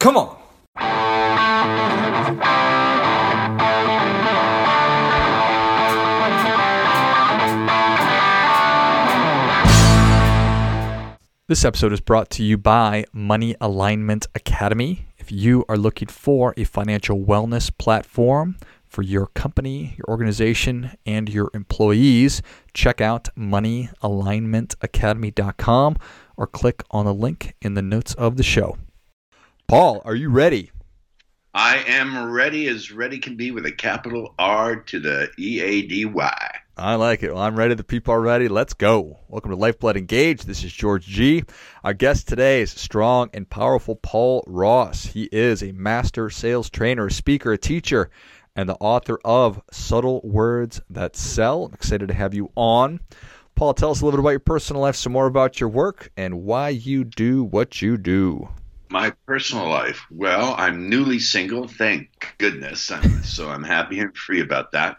Come on. This episode is brought to you by Money Alignment Academy. If you are looking for a financial wellness platform for your company, your organization, and your employees, check out moneyalignmentacademy.com or click on the link in the notes of the show. Paul, are you ready? I am ready as ready can be with a capital R to the E-A-D-Y. I like it. Well, I'm ready. The people are ready. Let's go. Welcome to Lifeblood Engage. This is George G. Our guest today is strong and powerful Paul Ross. He is a master sales trainer, a speaker, a teacher, and the author of Subtle Words That Sell. I'm excited to have you on. Paul, tell us a little bit about your personal life, some more about your work, and why you do what you do. My personal life. Well, I'm newly single. Thank goodness. So I'm happy and free about that.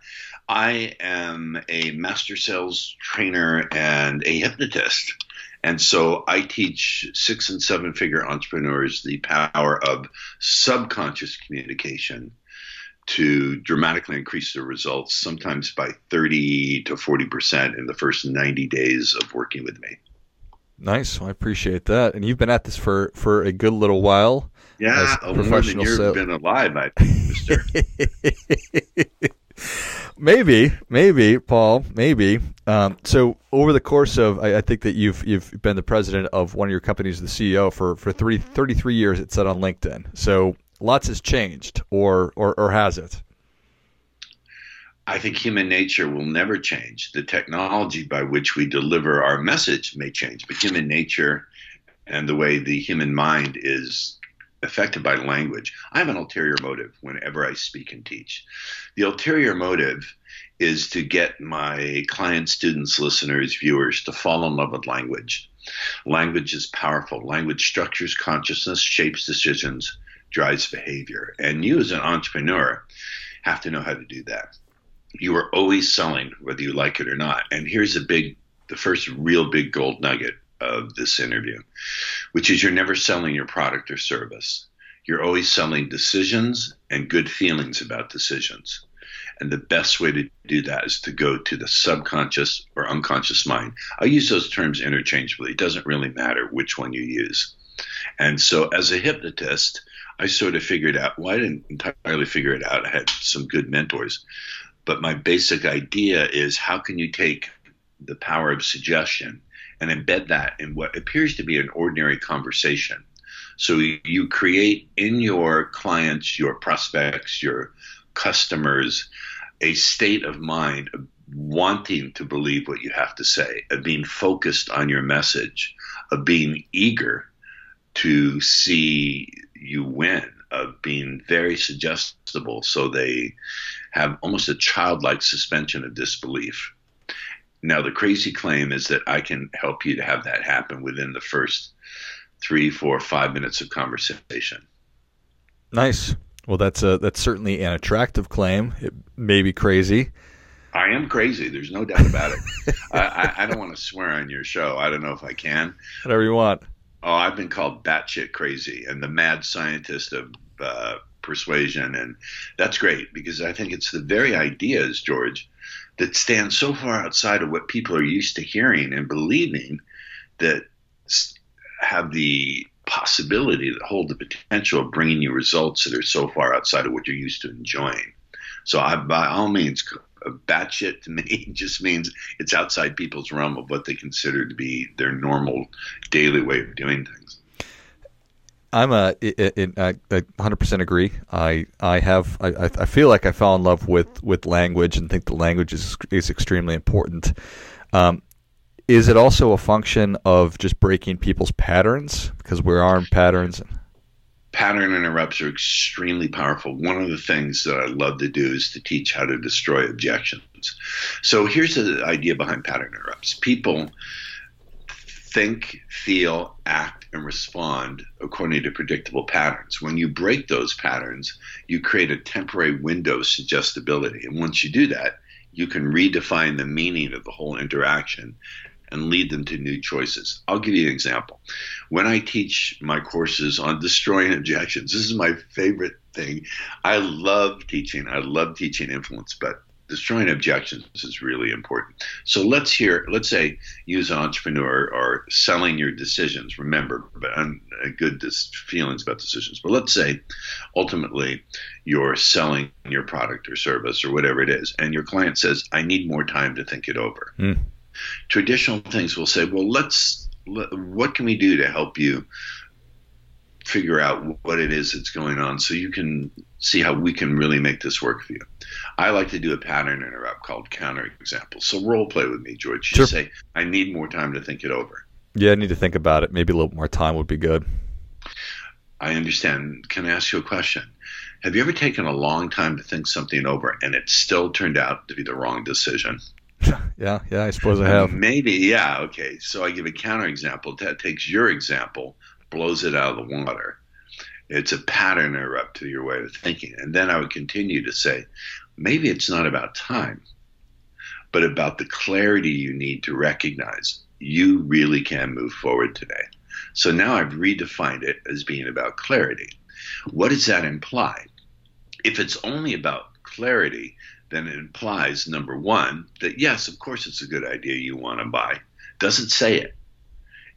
I am a master sales trainer and a hypnotist. And so I teach 6- and 7-figure entrepreneurs the power of subconscious communication to dramatically increase their results, sometimes by 30 to 40% in the first 90 days of working with me. Nice. Well, I appreciate that. And you've been at this for a good little while. Yeah, more than you've been alive, I think, mister. Maybe, Paul, maybe. So over the course of, I think that you've been the president of one of your companies, the CEO, for 33 years, it said on LinkedIn. So lots has changed, or has it? I think human nature will never change. The technology by which we deliver our message may change, but human nature and the way the human mind is affected by language. I have an ulterior motive whenever I speak and teach. The ulterior motive is to get my clients, students, listeners, viewers to fall in love with language. Language is powerful. Language structures consciousness, shapes decisions, drives behavior. And you as an entrepreneur have to know how to do that. You are always selling, whether you like it or not. And here's the first real big gold nugget of this interview, which is you're never selling your product or service. You're always selling decisions and good feelings about decisions. And the best way to do that is to go to the subconscious or unconscious mind. I use those terms interchangeably. It doesn't really matter which one you use. And so as a hypnotist, I sort of figured out, well, I didn't entirely figure it out. I had some good mentors. But my basic idea is how can you take the power of suggestion and embed that in what appears to be an ordinary conversation. So you create in your clients, your prospects, your customers, a state of mind of wanting to believe what you have to say, of being focused on your message, of being eager to see you win, of being very suggestible, so they have almost a childlike suspension of disbelief. Now, the crazy claim is that I can help you to have that happen within the first 3, 4, 5 minutes of conversation. Nice. Well, that's certainly an attractive claim. It may be crazy. I am crazy. There's no doubt about it. I don't want to swear on your show. I don't know if I can. Whatever you want. Oh, I've been called batshit crazy and the mad scientist of persuasion. And that's great, because I think it's the very ideas, George, that stand so far outside of what people are used to hearing and believing that have the possibility, that hold the potential of bringing you results that are so far outside of what you're used to enjoying. So by all means, batshit to me just means it's outside people's realm of what they consider to be their normal daily way of doing things. I 100% agree. I feel like I fell in love with language and think the language is extremely important. Is it also a function of just breaking people's patterns, because we are in patterns? Pattern interrupts are extremely powerful. One of the things that I love to do is to teach how to destroy objections. So here's the idea behind pattern interrupts. People think, feel, act, and respond according to predictable patterns. When you break those patterns, you create a temporary window of suggestibility. And once you do that, you can redefine the meaning of the whole interaction and lead them to new choices. I'll give you an example. When I teach my courses on destroying objections, this is my favorite thing. I love teaching influence, but destroying objections is really important. So let's say use entrepreneur or selling your decisions. Remember, but good feelings about decisions. But let's say ultimately you're selling your product or service or whatever it is, and your client says, I need more time to think it over. Mm. Traditional things will say, well, what can we do to help you figure out what it is that's going on so you can see how we can really make this work for you. I like to do a pattern interrupt called counterexample. So role play with me, George. You sure. Say, I need more time to think it over. Yeah, I need to think about it. Maybe a little more time would be good. I understand. Can I ask you a question? Have you ever taken a long time to think something over and it still turned out to be the wrong decision? Yeah, I suppose I have. Maybe, yeah, okay. So I give a counterexample. That takes your example, blows it out of the water. It's a pattern interrupt to your way of thinking. And then I would continue to say, maybe it's not about time, but about the clarity you need to recognize you really can move forward today. So now I've redefined it as being about clarity. What does that imply? If it's only about clarity, then it implies, number one, that yes, of course it's a good idea you want to buy. Doesn't say it.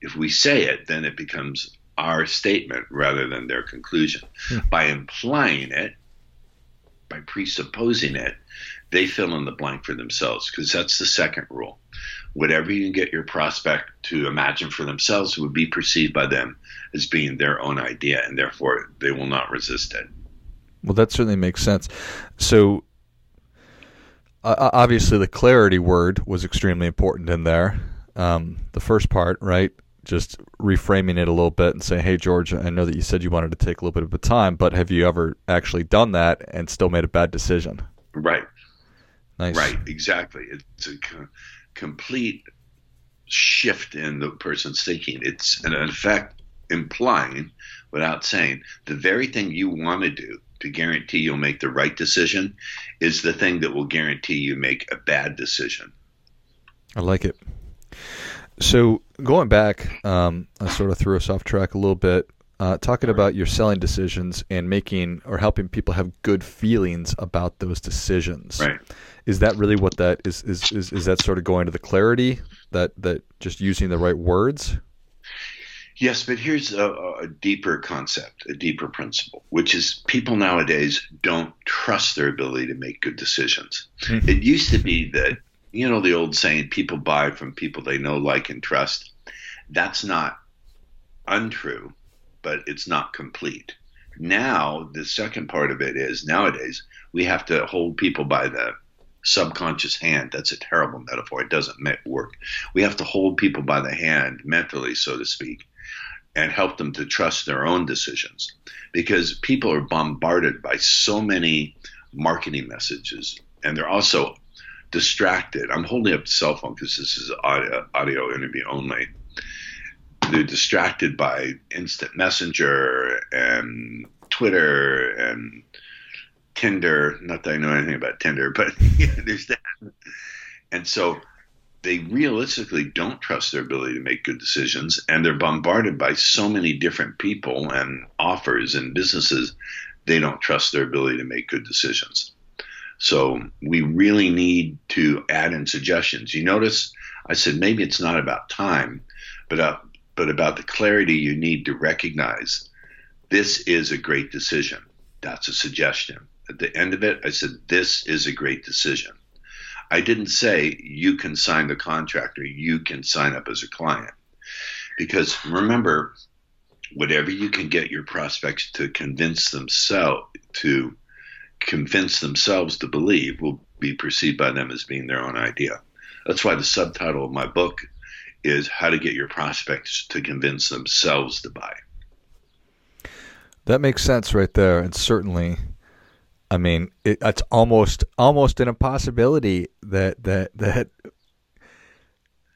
If we say it, then it becomes our statement rather than their conclusion. Hmm. By implying it, by presupposing it, they fill in the blank for themselves, because that's the second rule. Whatever you can get your prospect to imagine for themselves would be perceived by them as being their own idea, and therefore they will not resist it. Well, that certainly makes sense. So obviously the clarity word was extremely important in there. The first part, right? Just reframing it a little bit and say, hey, George, I know that you said you wanted to take a little bit of a time, but have you ever actually done that and still made a bad decision? Right. Nice. Right, exactly. It's a complete shift in the person's thinking. It's, in effect, implying, without saying, the very thing you want to do to guarantee you'll make the right decision is the thing that will guarantee you make a bad decision. I like it. So going back, I sort of threw us off track a little bit, talking about your selling decisions and making or helping people have good feelings about those decisions. Right. Is that really what that is that sort of going to the clarity, that just using the right words? Yes, but here's a deeper concept, a deeper principle, which is people nowadays don't trust their ability to make good decisions. It used to be that, you know, the old saying, people buy from people they know, like, and trust. That's not untrue, but it's not complete. Now, the second part of it is, nowadays, we have to hold people by the subconscious hand. That's a terrible metaphor. It doesn't work. We have to hold people by the hand mentally, so to speak, and help them to trust their own decisions, because people are bombarded by so many marketing messages, and they're also distracted. I'm holding up the cell phone because this is audio interview only. They're distracted by instant messenger and Twitter and Tinder. Not that I know anything about Tinder, but yeah, there's that. And so they realistically don't trust their ability to make good decisions, and they're bombarded by so many different people and offers and businesses. They don't trust their ability to make good decisions. So we really need to add in suggestions. You notice I said maybe it's not about time, but about the clarity you need to recognize this is a great decision. That's a suggestion. At the end of it, I said this is a great decision. I didn't say you can sign the contract or you can sign up as a client. Because remember, whatever you can get your prospects to convince themselves to believe will be perceived by them as being their own idea. That's why the subtitle of my book is How to Get Your Prospects to Convince Themselves to Buy. That makes sense right there. And certainly, I mean, it's almost an impossibility that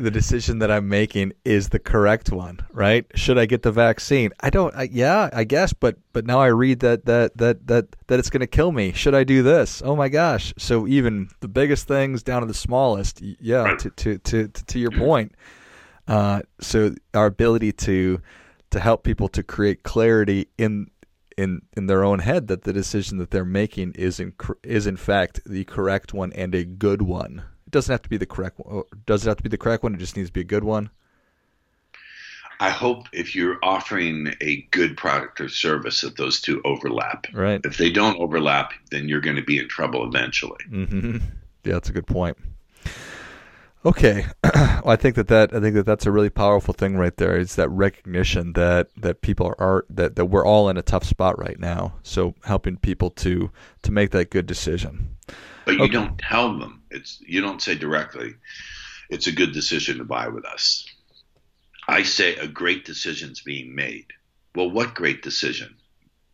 the decision that I'm making is the correct one, right? Should I get the vaccine? I guess, but now I read that it's going to kill me. Should I do this? Oh my gosh. So even the biggest things down to the smallest, yeah, right. to your point, So our ability to help people to create clarity in their own head that the decision that they're making is in fact the correct one and a good one. It doesn't have to be the correct one. Does it have to be the correct one? It just needs to be a good one. I hope if you're offering a good product or service that those two overlap. Right. If they don't overlap, then you're going to be in trouble eventually. Mm-hmm. Yeah, that's a good point. Okay, well, I think that's a really powerful thing right there. It's that recognition that people are that we're all in a tough spot right now. So helping people to make that good decision. But you don't tell them. You don't say directly, it's a good decision to buy with us. I say a great decision's being made. Well, what great decision?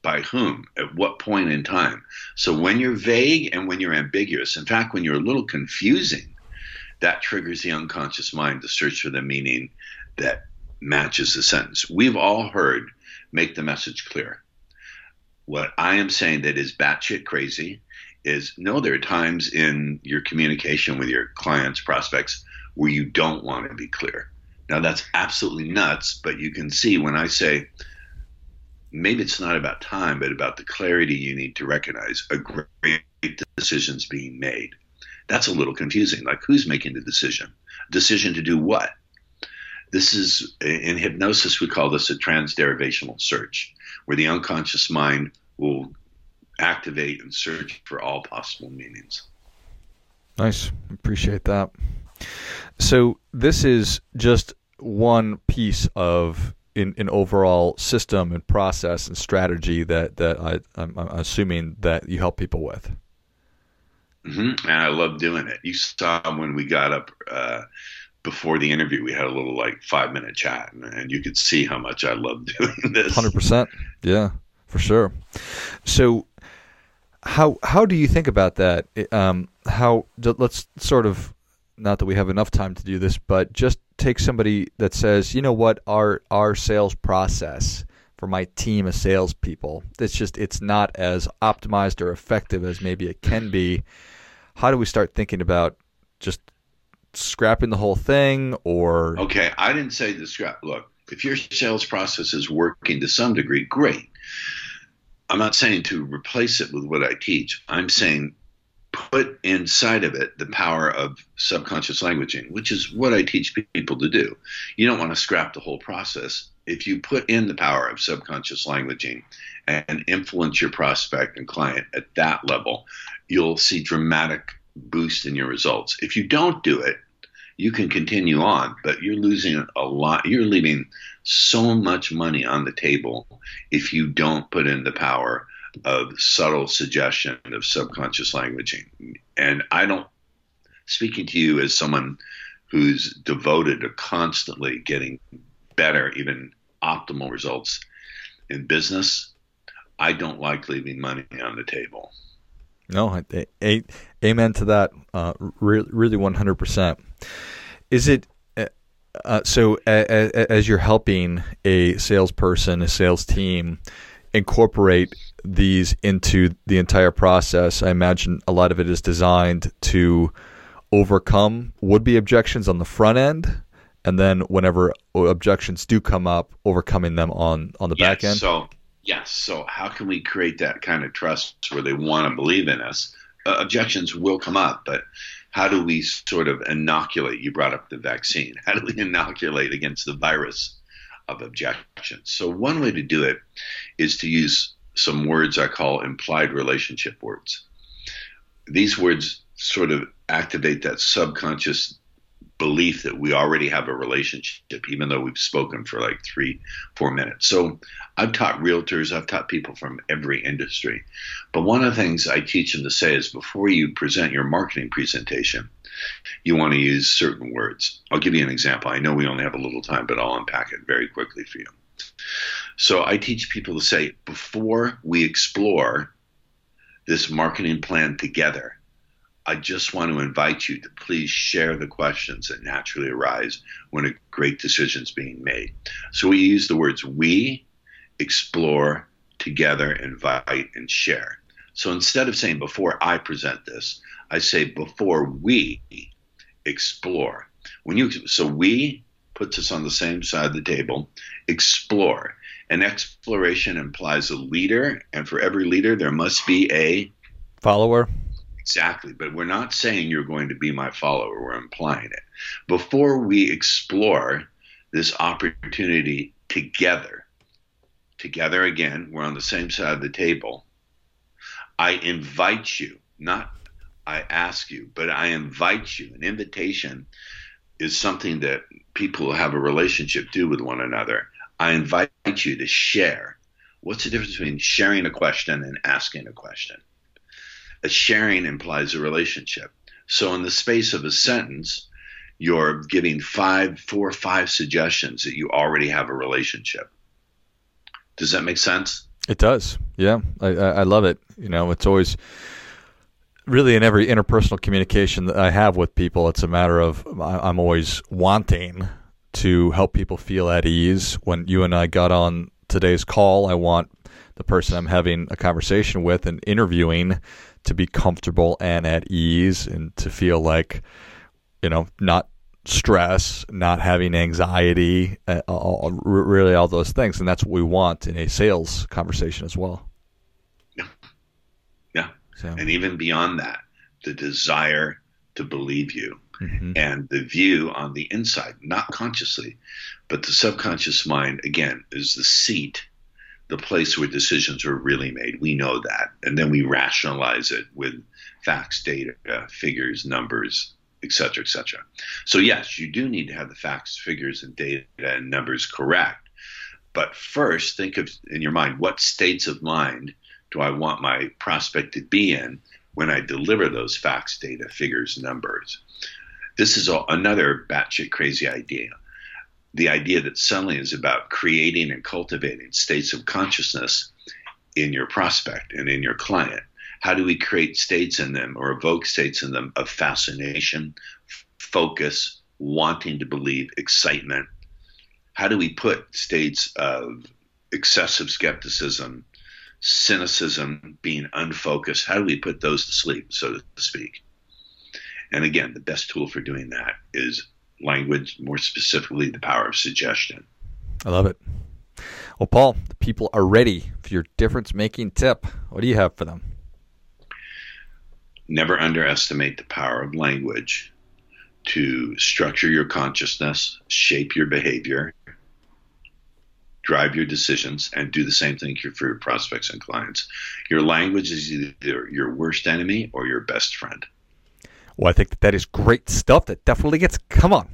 By whom? At what point in time? So when you're vague and when you're ambiguous, in fact, when you're a little confusing, that triggers the unconscious mind to search for the meaning that matches the sentence. We've all heard, make the message clear. What I am saying that is batshit crazy is, no, there are times in your communication with your clients, prospects, where you don't want to be clear. Now, that's absolutely nuts, but you can see when I say, maybe it's not about time, but about the clarity you need to recognize a great decision's being made. That's a little confusing. Like, who's making the decision? Decision to do what? This is, in hypnosis, we call this a transderivational search, where the unconscious mind will activate and search for all possible meanings. Nice. Appreciate that. So this is just one piece of an overall system and process and strategy that I'm assuming that you help people with. Mm-hmm. And I love doing it. You saw when we got up before the interview, we had a little 5-minute chat, and you could see how much I love doing this. 100%. Yeah, for sure. So how do you think about that? Let's sort of, not that we have enough time to do this, but just take somebody that says, you know what, our sales process for my team of salespeople, it's not as optimized or effective as maybe it can be. How do we start thinking about just scrapping the whole thing? Or okay, I didn't say to scrap. Look, if your sales process is working to some degree, great. I'm not saying to replace it with what I teach. I'm saying put inside of it the power of subconscious languaging, which is what I teach people to do. You don't want to scrap the whole process. If you put in the power of subconscious languaging and influence your prospect and client at that level, you'll see dramatic boost in your results. If you don't do it, you can continue on, but you're losing a lot. You're leaving so much money on the table if you don't put in the power of subtle suggestion of subconscious languaging. And speaking to you as someone who's devoted to constantly getting better, even optimal results in business, I don't like leaving money on the table. No, amen to that. Really 100%. Is it, so as you're helping a salesperson, a sales team, incorporate these into the entire process, I imagine a lot of it is designed to overcome would-be objections on the front end, and then whenever objections do come up, overcoming them on the back end? So how can we create that kind of trust where they want to believe in us? Objections will come up, but how do we sort of inoculate? You brought up the vaccine. How do we inoculate against the virus of objections? So one way to do it is to use some words I call implied relationship words. These words sort of activate that subconscious belief that we already have a relationship, even though we've spoken for 3-4 minutes. So I've taught realtors, I've taught people from every industry. But one of the things I teach them to say is, before you present your marketing presentation, you want to use certain words. I'll give you an example. I know we only have a little time, but I'll unpack it very quickly for you. So I teach people to say, before we explore this marketing plan together, I just want to invite you to please share the questions that naturally arise when a great decision is being made. So we use the words we, explore, together, invite, and share. So instead of saying before I present this, I say before we explore. So we puts us on the same side of the table. Explore. And exploration implies a leader, and for every leader, there must be a follower. Exactly, but we're not saying you're going to be my follower. We're implying it. Before we explore this opportunity together again, we're on the same side of the table. I invite you, not I ask you, but I invite you. An invitation is something that people who have a relationship do with one another. I invite you to share. What's the difference between sharing a question and asking a question? A sharing implies a relationship. So in the space of a sentence, you're giving four or five suggestions that you already have a relationship. Does that make sense? It does. Yeah. I love it. You know, it's always really in every interpersonal communication that I have with people, it's a matter of I'm always wanting to help people feel at ease. When you and I got on today's call, I want the person I'm having a conversation with and interviewing to be comfortable and at ease and to feel like, you know, not stress, not having anxiety, really all those things. And that's what we want in a sales conversation as well. Yeah. So. And even beyond that, the desire to believe you. Mm-hmm. And the view on the inside, not consciously, but the subconscious mind, again, is the seat, the place where decisions are really made. We know that. And then we rationalize it with facts, data, figures, numbers, et cetera, et cetera. So yes, you do need to have the facts, figures, and data and numbers correct. But first, think of in your mind, what states of mind do I want my prospect to be in when I deliver those facts, data, figures, numbers? This is another batshit crazy idea. The idea that selling is about creating and cultivating states of consciousness in your prospect and in your client. How do we create states in them or evoke states in them of fascination, focus, wanting to believe, excitement? How do we put states of excessive skepticism, cynicism, being unfocused? How do we put those to sleep, so to speak? And again, the best tool for doing that is language, more specifically the power of suggestion. I love it. Well, Paul, the people are ready for your difference-making tip. What do you have for them? Never underestimate the power of language to structure your consciousness, shape your behavior, drive your decisions, and do the same thing for your prospects and clients. Your language is either your worst enemy or your best friend. Well, I think that is great stuff. That definitely gets, come on.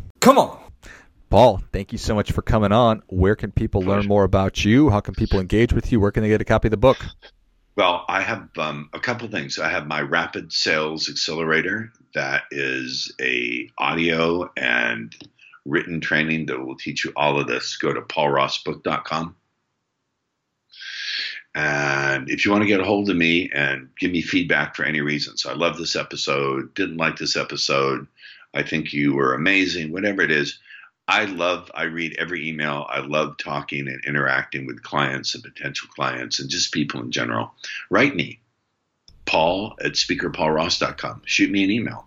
Paul, thank you so much for coming on. Where can people learn more about you? How can people engage with you? Where can they get a copy of the book? Well, I have a couple things. I have my Rapid Sales Accelerator. That is a audio and written training that will teach you all of this. Go to paulrossbook.com. And if you want to get a hold of me and give me feedback for any reason. So I love this episode, didn't like this episode, I think you were amazing, whatever it is. I read every email. I love talking and interacting with clients and potential clients and just people in general. Write me, paul@speakerpaulross.com. Shoot me an email.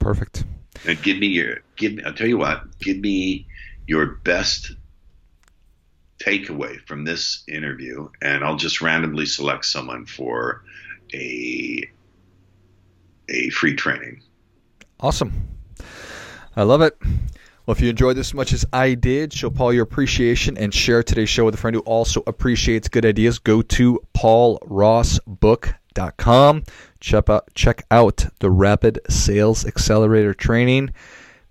Perfect. And give me your best takeaway from this interview, and I'll just randomly select someone for a free training. Awesome. I love it. Well, if you enjoyed this as much as I did, show Paul your appreciation and share today's show with a friend who also appreciates good ideas. Go to paulrossbook.com. Check out the Rapid Sales Accelerator training.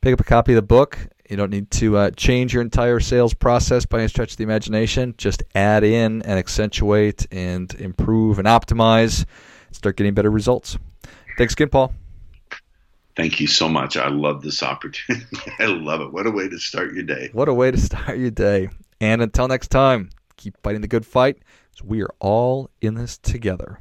Pick up a copy of the book. You don't need to change your entire sales process by any stretch of the imagination. Just add in and accentuate and improve and optimize. Start getting better results. Thanks again, Paul. Thank you so much. I love this opportunity. I love it. What a way to start your day. And until next time, keep fighting the good fight. We are all in this together.